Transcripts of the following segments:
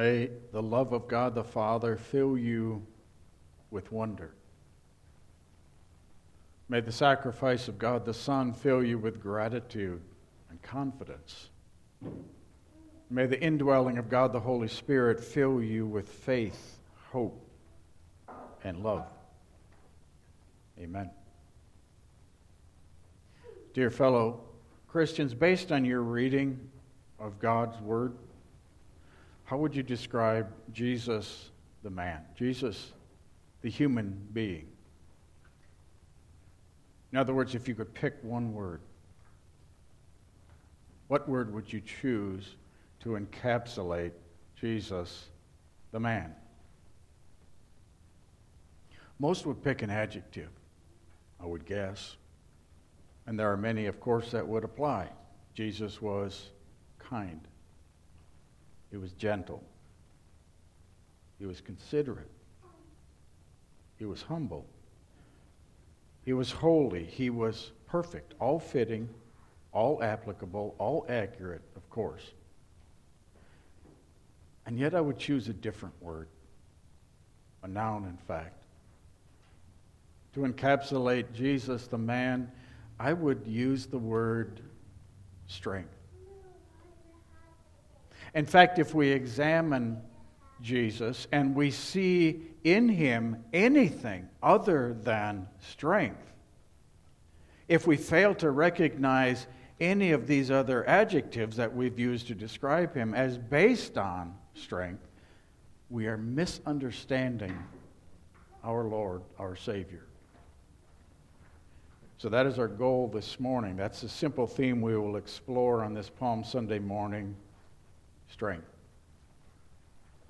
May the love of God the Father fill you with wonder. May the sacrifice of God the Son fill you with gratitude and confidence. May the indwelling of God the Holy Spirit fill you with faith, hope, and love. Amen. Dear fellow Christians, based on your reading of God's Word, how would you describe Jesus the man, Jesus the human being? In other words, if you could pick one word, what word would you choose to encapsulate Jesus the man? Most would pick an adjective, I would guess. And there are many, of course, that would apply. Jesus was kind. He was gentle. He was considerate. He was humble. He was holy. He was perfect, all fitting, all applicable, all accurate, of course. And yet I would choose a different word, a noun, in fact. To encapsulate Jesus, the man, I would use the word strength. In fact, if we examine Jesus and we see in him anything other than strength, if we fail to recognize any of these other adjectives that we've used to describe him as based on strength, we are misunderstanding our Lord, our Savior. So that is our goal this morning. That's the simple theme we will explore on this Palm Sunday morning: strength.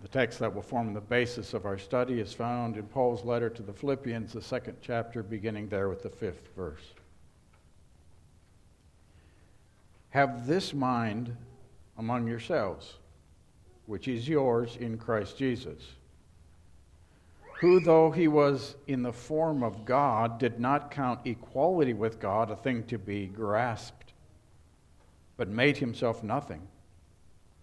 The text that will form the basis of our study is found in Paul's letter to the Philippians, the 2nd chapter, beginning there with the 5th verse. Have this mind among yourselves, which is yours in Christ Jesus, who, though he was in the form of God, did not count equality with God a thing to be grasped, but made himself nothing,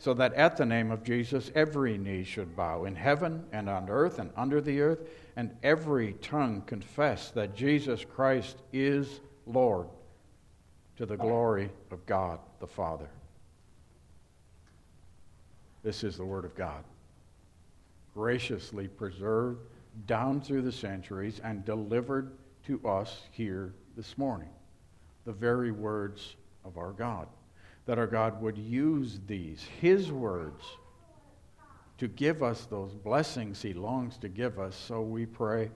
so that at the name of Jesus every knee should bow, in heaven and on earth and under the earth, and every tongue confess that Jesus Christ is Lord, to the glory of God the Father. This is the Word of God, graciously preserved down through the centuries and delivered to us here this morning. The very words of our God, that our God would use these, his words, to give us those blessings he longs to give us. So we pray,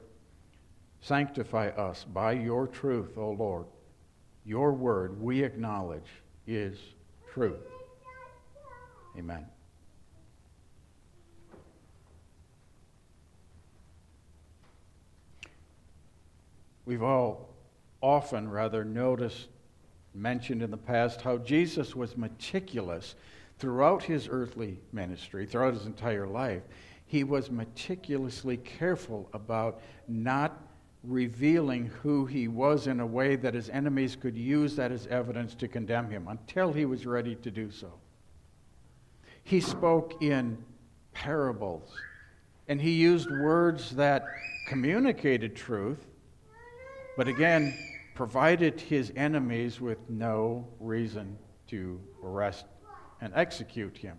sanctify us by your truth, O Lord. Your word, we acknowledge, is true. Amen. We've all often noticed, mentioned in the past, how Jesus was meticulous throughout his earthly ministry, throughout his entire life. He was meticulously careful about not revealing who he was in a way that his enemies could use that as evidence to condemn him until he was ready to do so. He spoke in parables, and he used words that communicated truth, but again, provided his enemies with no reason to arrest and execute him.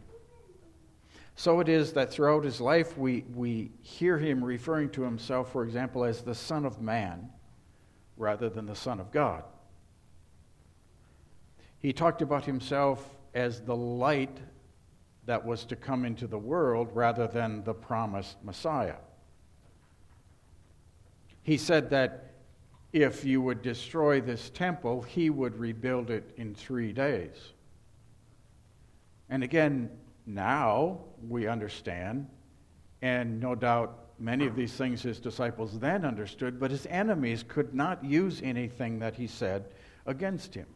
So it is that throughout his life we hear him referring to himself, for example, as the Son of Man rather than the Son of God. He talked about himself as the light that was to come into the world rather than the promised Messiah. He said that if you would destroy this temple, he would rebuild it in 3 days. And again, now we understand And no doubt many of these things his disciples then understood, but his enemies could not use anything that he said against him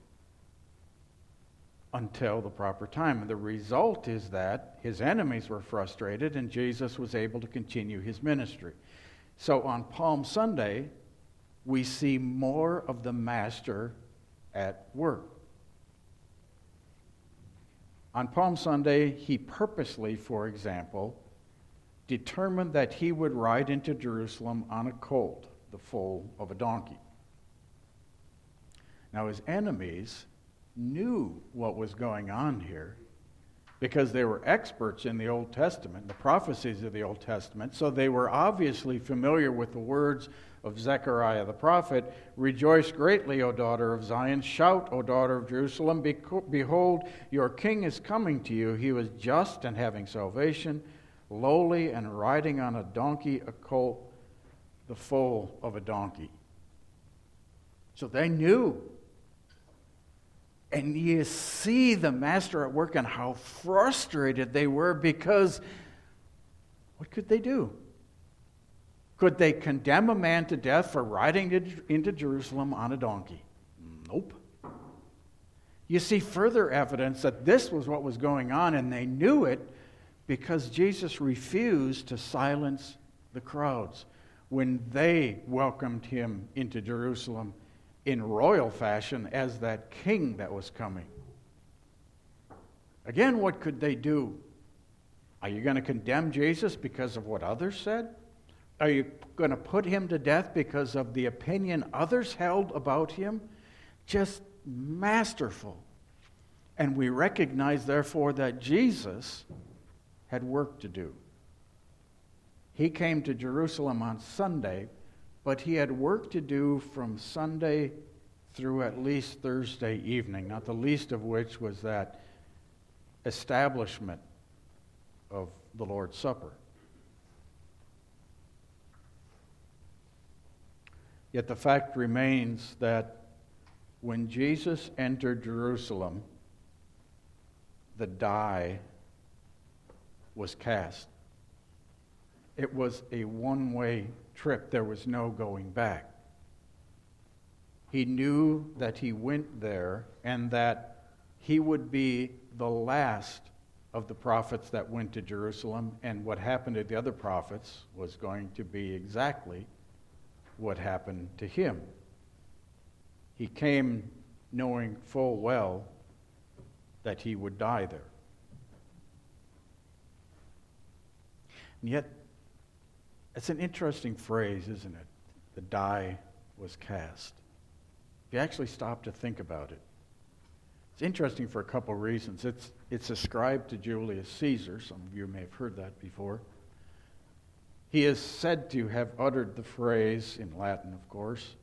until the proper time. And the result is that his enemies were frustrated and Jesus was able to continue his ministry. So on Palm Sunday, we see more of the Master at work. On Palm Sunday, he purposely, for example, determined that he would ride into Jerusalem on a colt, the foal of a donkey. Now his enemies knew what was going on here because they were experts in the Old Testament, the prophecies of the Old Testament, so they were obviously familiar with the words of Zechariah the prophet, "Rejoice greatly, O daughter of Zion. Shout, O daughter of Jerusalem. Behold, your king is coming to you. He was just and having salvation, lowly and riding on a donkey, a colt, the foal of a donkey." So they knew. And you see the Master at work and how frustrated they were because what could they do? Could they condemn a man to death for riding into Jerusalem on a donkey? Nope. You see further evidence that this was what was going on, and they knew it because Jesus refused to silence the crowds when they welcomed him into Jerusalem in royal fashion as that king that was coming. Again, what could they do? Are you going to condemn Jesus because of what others said? Are you going to put him to death because of the opinion others held about him? Just masterful. And we recognize, therefore, that Jesus had work to do. He came to Jerusalem on Sunday, but he had work to do from Sunday through at least Thursday evening, not the least of which was that establishment of the Lord's Supper. Yet the fact remains that when Jesus entered Jerusalem, the die was cast. It was a one-way trip. There was no going back. He knew that he went there and that he would be the last of the prophets that went to Jerusalem, and what happened to the other prophets was going to be exactly what happened to him. He came knowing full well that he would die there. And yet, it's an interesting phrase, isn't it? The die was cast. If you actually stop to think about it, it's interesting for a couple of reasons. It's ascribed to Julius Caesar. Some of you may have heard that before. He is said to have uttered the phrase, in Latin of course,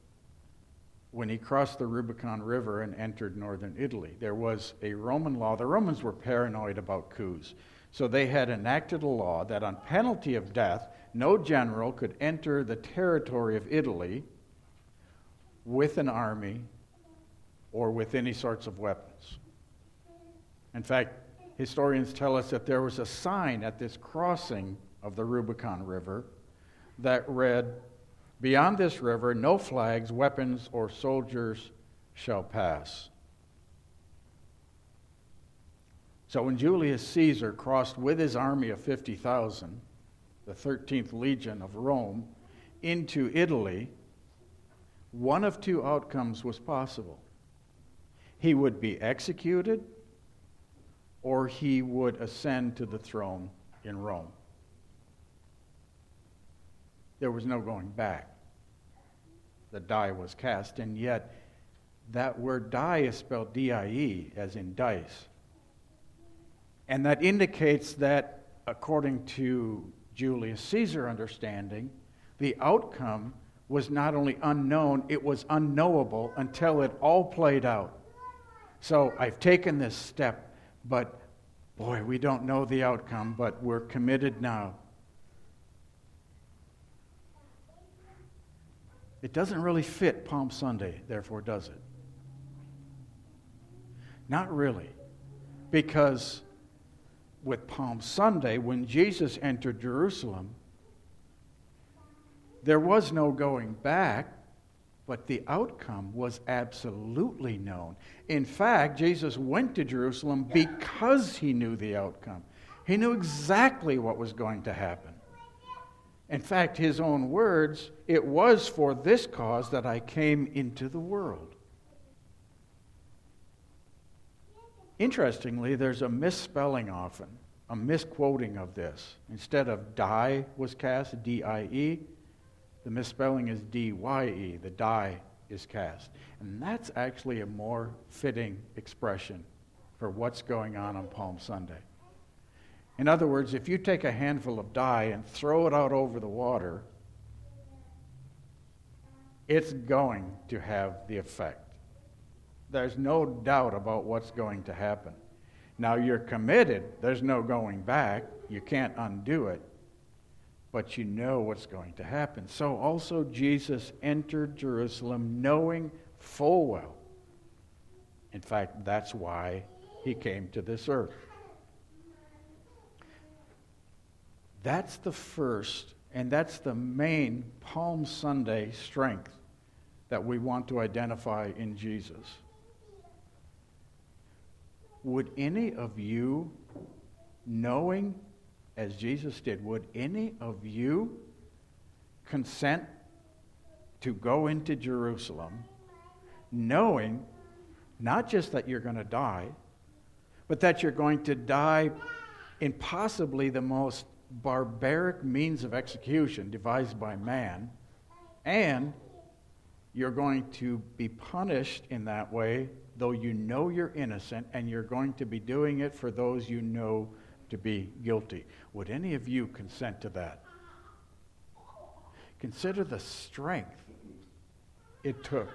when he crossed the Rubicon River and entered northern Italy. There was a Roman law. The Romans were paranoid about coups. So they had enacted a law that on penalty of death, no general could enter the territory of Italy with an army or with any sorts of weapons. In fact, historians tell us that there was a sign at this crossing of the Rubicon River that read, "Beyond this river, no flags, weapons, or soldiers shall pass." So when Julius Caesar crossed with his army of 50,000, the 13th Legion of Rome, into Italy, one of two outcomes was possible. He would be executed, or he would ascend to the throne in Rome. There was no going back. The die was cast, and yet that word die is spelled D-I-E, as in dice. And that indicates that, according to Julius Caesar's understanding, the outcome was not only unknown, it was unknowable until it all played out. So I've taken this step, but boy, we don't know the outcome, but we're committed now. It doesn't really fit Palm Sunday, therefore, does it? Not really, because with Palm Sunday, when Jesus entered Jerusalem, there was no going back, but the outcome was absolutely known. In fact, Jesus went to Jerusalem because he knew the outcome. He knew exactly what was going to happen. In fact, his own words, "It was for this cause that I came into the world." Interestingly, there's a misspelling often, a misquoting of this. Instead of die was cast, D-I-E, the misspelling is D-Y-E, the die is cast. And that's actually a more fitting expression for what's going on Palm Sunday. In other words, if you take a handful of dye and throw it out over the water, it's going to have the effect. There's no doubt about what's going to happen. Now, you're committed. There's no going back. You can't undo it. But you know what's going to happen. So also Jesus entered Jerusalem knowing full well. In fact, that's why he came to this earth. That's the first, and that's the main Palm Sunday strength that we want to identify in Jesus. Would any of you, knowing as Jesus did, would any of you consent to go into Jerusalem, knowing not just that you're going to die, but that you're going to die in possibly the most barbaric means of execution devised by man, and you're going to be punished in that way, though you know you're innocent, and you're going to be doing it for those you know to be guilty? Would any of you consent to that? Consider the strength it took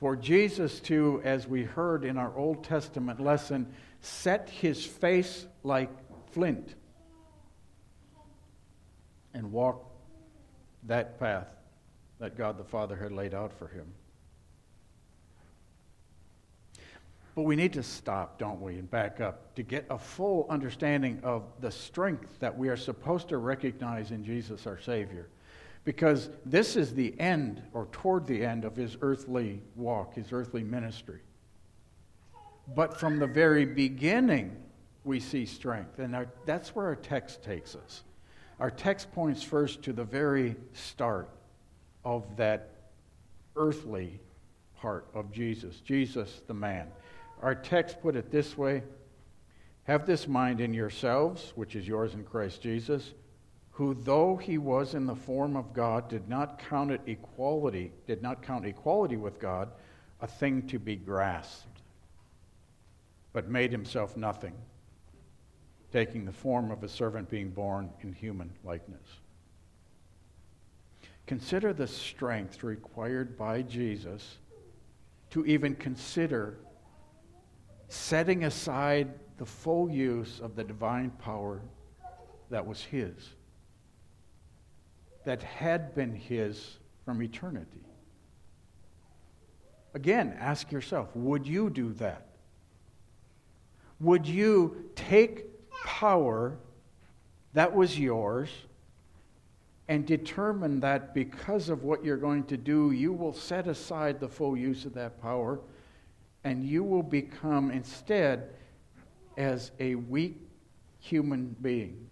for Jesus to, as we heard in our Old Testament lesson, set his face like flint and walk that path that God the Father had laid out for him. But we need to stop, don't we, and back up to get a full understanding of the strength that we are supposed to recognize in Jesus our Savior. Because this is the end, or toward the end, of his earthly walk, his earthly ministry. But from the very beginning, we see strength. And that's where our text takes us. Our text points first to the very start of that earthly part of Jesus, Jesus the man. Our text put it this way: "Have this mind in yourselves, which is yours in Christ Jesus, who though he was in the form of God, did not count equality with God a thing to be grasped, but made himself nothing, taking the form of a servant, being born in human likeness." Consider the strength required by Jesus to even consider setting aside the full use of the divine power that was his, that had been his from eternity. Again, ask yourself, would you do that? Would you take power that was yours and determine that because of what you're going to do, you will set aside the full use of that power and you will become instead as a weak human being?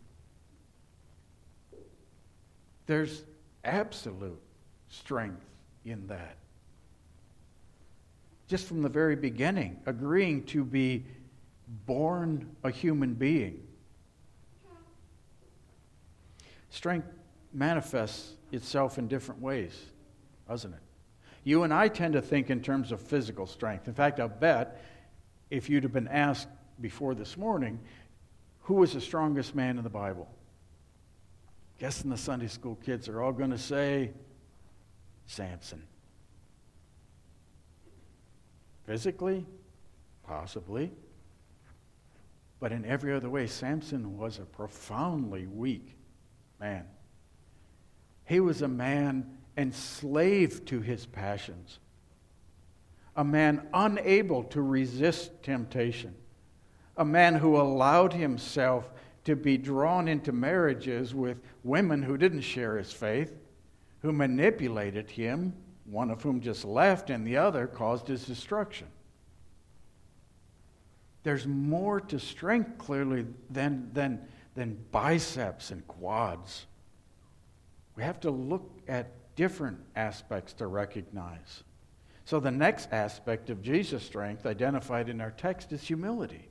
There's absolute strength in that. Just from the very beginning, agreeing to be born a human being. Strength manifests itself in different ways, doesn't it? You and I tend to think in terms of physical strength. In fact, I'll bet if you'd have been asked before this morning, who was the strongest man in the Bible? Guessing the Sunday school kids are all going to say Samson. Physically? Possibly. But in every other way, Samson was a profoundly weak man. He was a man enslaved to his passions, a man unable to resist temptation, a man who allowed himself to be drawn into marriages with women who didn't share his faith, who manipulated him, one of whom just left and the other caused his destruction. There's more to strength, clearly, than biceps and quads. We have to look at different aspects to recognize. So the next aspect of Jesus' strength identified in our text is humility.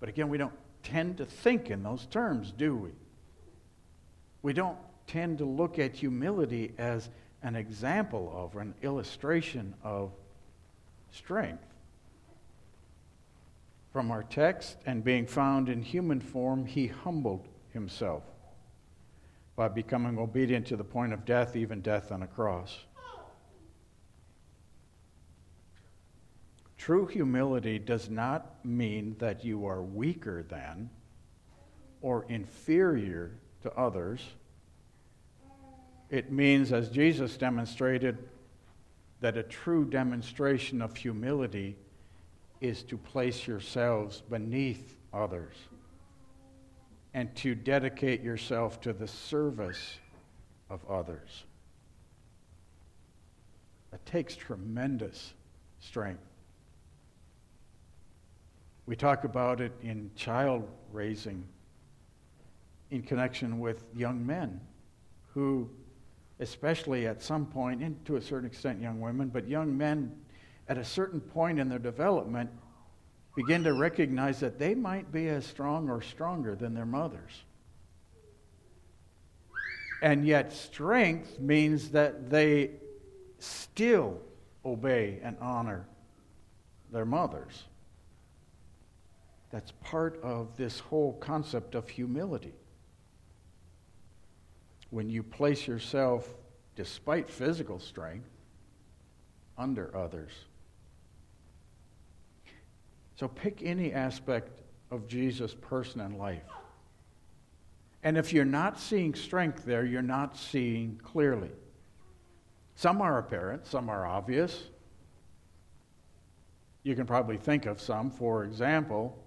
But again, we don't tend to think in those terms, do we? We don't tend to look at humility as an example of or an illustration of strength. From our text, and being found in human form, he humbled himself by becoming obedient to the point of death, even death on a cross. True humility does not mean that you are weaker than or inferior to others. It means, as Jesus demonstrated, that a true demonstration of humility is to place yourselves beneath others and to dedicate yourself to the service of others. It takes tremendous strength. We talk about it in child raising in connection with young men who, especially at some point, and to a certain extent young women, but young men at a certain point in their development begin to recognize that they might be as strong or stronger than their mothers. And yet strength means that they still obey and honor their mothers. That's part of this whole concept of humility. When you place yourself, despite physical strength, under others. So pick any aspect of Jesus' person and life. And if you're not seeing strength there, you're not seeing clearly. Some are apparent, some are obvious. You can probably think of some. For example,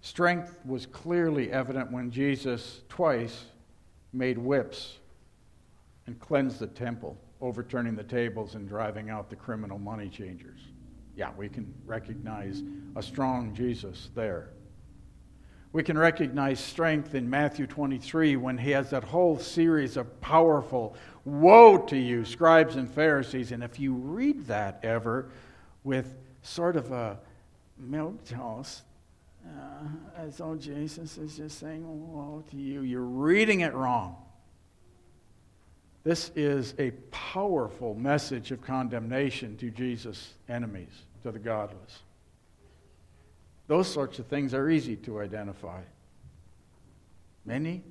strength was clearly evident when Jesus twice made whips and cleansed the temple, overturning the tables and driving out the criminal money changers. Yeah, we can recognize a strong Jesus there. We can recognize strength in Matthew 23 when he has that whole series of powerful, woe to you, scribes and Pharisees. And if you read that ever with sort of a milk toast, as though Jesus is just saying, woe to you, you're reading it wrong. This is a powerful message of condemnation to Jesus' enemies, to the godless. Those sorts of things are easy to identify. Many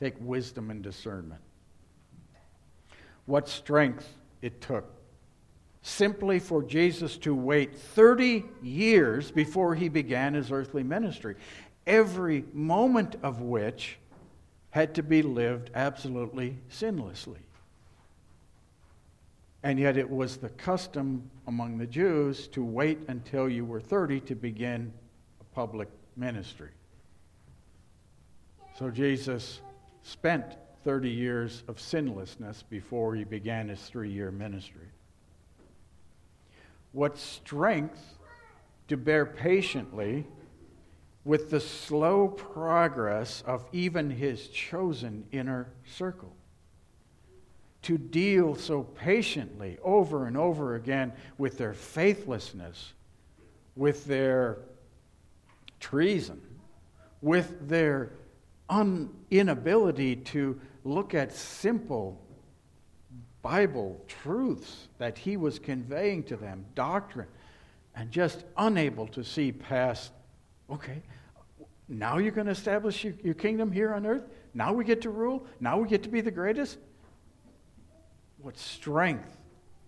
take wisdom and discernment. What strength it took simply for Jesus to wait 30 years before he began his earthly ministry, every moment of which had to be lived absolutely sinlessly. And yet it was the custom among the Jews to wait until you were 30 to begin a public ministry. So Jesus spent 30 years of sinlessness before he began his 3-year ministry. What strength to bear patiently with the slow progress of even his chosen inner circle, to deal so patiently over and over again with their faithlessness, with their treason, with their inability to look at simple Bible truths that he was conveying to them, doctrine, and just unable to see past, okay, now you're going to establish your kingdom here on earth? Now we get to rule? Now we get to be the greatest? What strength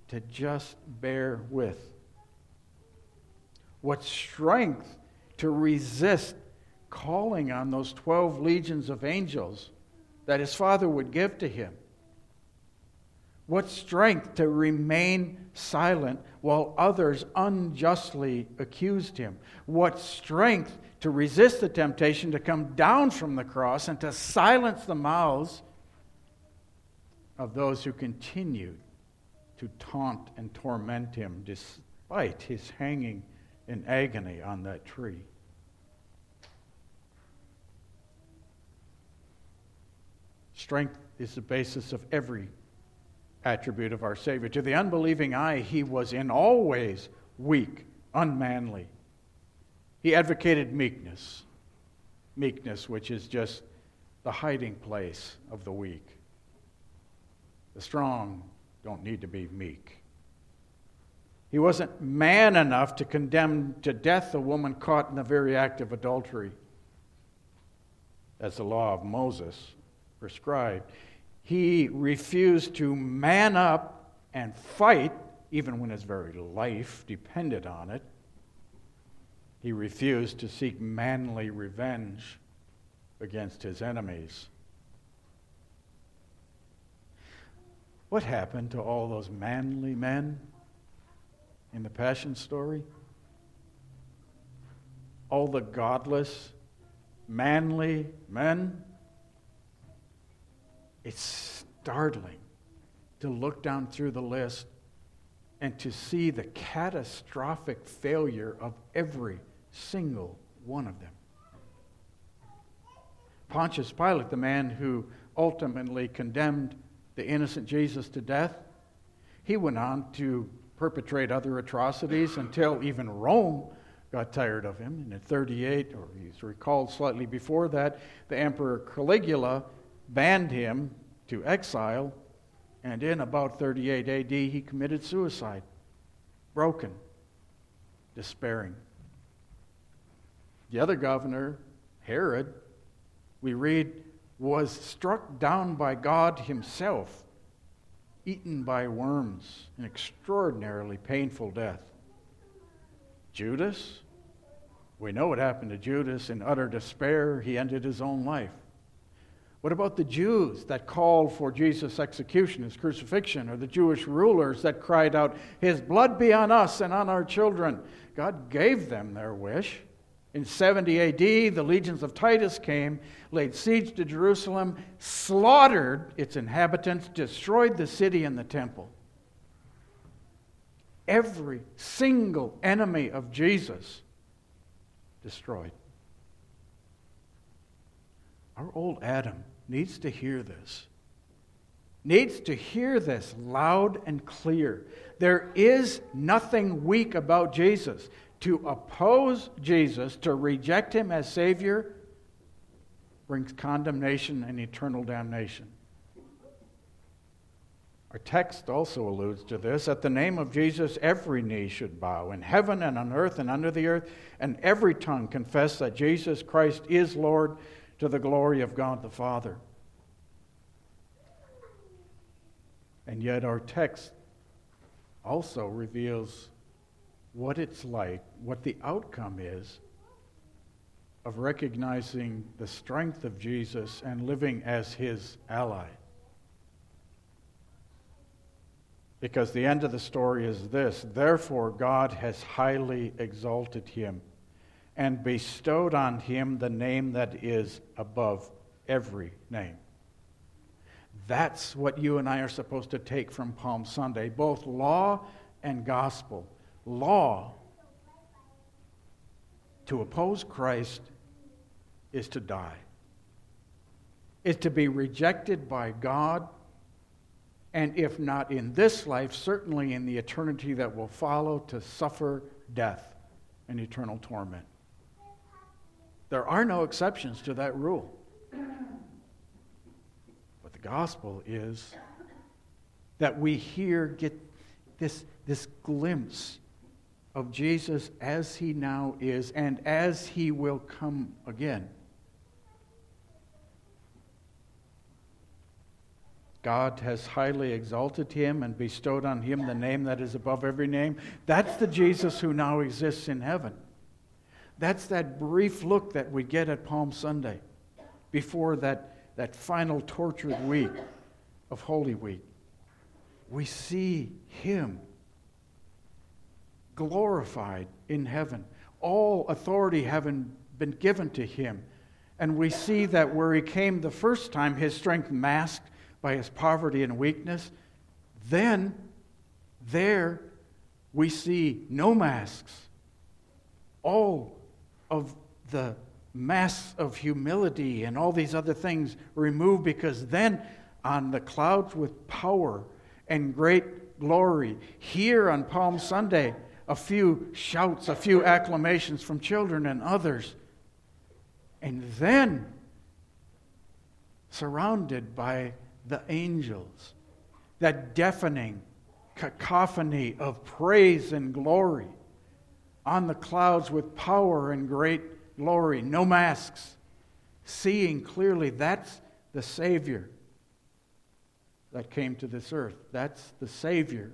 to just bear with. What strength to resist calling on those 12 legions of angels that his Father would give to him. What strength to remain silent while others unjustly accused him. What strength to resist the temptation to come down from the cross and to silence the mouths of those who continued to taunt and torment him despite his hanging in agony on that tree. Strength is the basis of every attribute of our Savior. To the unbelieving eye, he was in all ways weak, unmanly. He advocated meekness. Meekness, which is just the hiding place of the weak. The strong don't need to be meek. He wasn't man enough to condemn to death a woman caught in the very act of adultery, as the law of Moses prescribed. He refused to man up and fight, even when his very life depended on it. He refused to seek manly revenge against his enemies. What happened to all those manly men in the Passion story? All the godless, manly men? It's startling to look down through the list and to see the catastrophic failure of every single one of them. Pontius Pilate, the man who ultimately condemned the innocent Jesus to death, he went on to perpetrate other atrocities until even Rome got tired of him. And in 38, or he's recalled slightly before that, the Emperor Caligula banned him to exile, and in about 38 AD, he committed suicide, broken, despairing. The other governor, Herod, we read, was struck down by God himself, eaten by worms, an extraordinarily painful death. Judas, we know what happened to Judas. In utter despair, he ended his own life. What about the Jews that called for Jesus' execution, his crucifixion, or the Jewish rulers that cried out, "His blood be on us and on our children"? God gave them their wish. In 70 AD, the legions of Titus came, laid siege to Jerusalem, slaughtered its inhabitants, destroyed the city and the temple. Every single enemy of Jesus destroyed. Our old Adam needs to hear this. Needs to hear this loud and clear. There is nothing weak about Jesus. To oppose Jesus, to reject him as Savior, brings condemnation and eternal damnation. Our text also alludes to this. At the name of Jesus, every knee should bow, in heaven and on earth and under the earth, and every tongue confess that Jesus Christ is Lord, to the glory of God the Father. And yet our text also reveals what it's like, what the outcome is of recognizing the strength of Jesus and living as his ally. Because the end of the story is this: therefore God has highly exalted him and bestowed on him the name that is above every name. That's what you and I are supposed to take from Palm Sunday, both law and gospel. Law, to oppose Christ, is to die, is to be rejected by God, and if not in this life, certainly in the eternity that will follow, to suffer death and eternal torment. There are no exceptions to that rule. But the gospel is that we here get this glimpse of Jesus as he now is and as he will come again. God has highly exalted him and bestowed on him the name that is above every name. That's the Jesus who now exists in heaven. That's that brief look that we get at Palm Sunday before that final tortured week of Holy Week. we see him glorified in heaven. All authority having been given to him. And we see that where he came the first time, his strength masked by his poverty and weakness. Then, there, we see no masks. All of the masks of humility and all these other things removed, because then on the clouds with power and great glory, here on Palm Sunday, a few shouts, a few acclamations from children and others, and then surrounded by the angels, that deafening cacophony of praise and glory on the clouds with power and great glory, no masks, seeing clearly that's the Savior that came to this earth. That's the Savior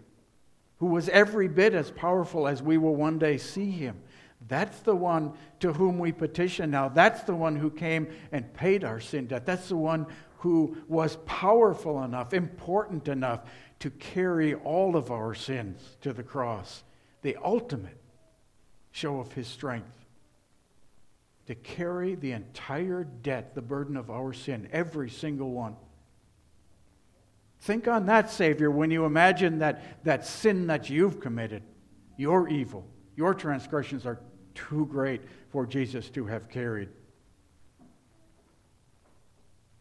who was every bit as powerful as we will one day see him. That's the one to whom we petition now. That's the one who came and paid our sin debt. That's the one who was powerful enough, important enough to carry all of our sins to the cross. The ultimate show of his strength. To carry the entire debt, the burden of our sin, every single one. Think on that, Savior, when you imagine that sin that you've committed, your evil, your transgressions are too great for Jesus to have carried.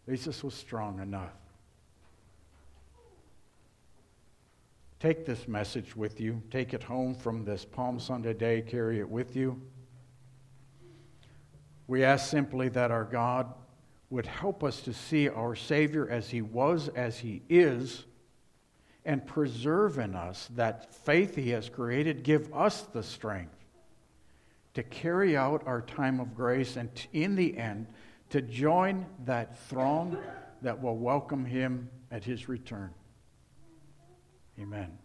Jesus was strong enough. Take this message with you. Take it home from this Palm Sunday day. Carry it with you. We ask simply that our God would help us to see our Savior as he was, as he is, and preserve in us that faith he has created. Give us the strength to carry out our time of grace and in the end to join that throng that will welcome him at his return. Amen.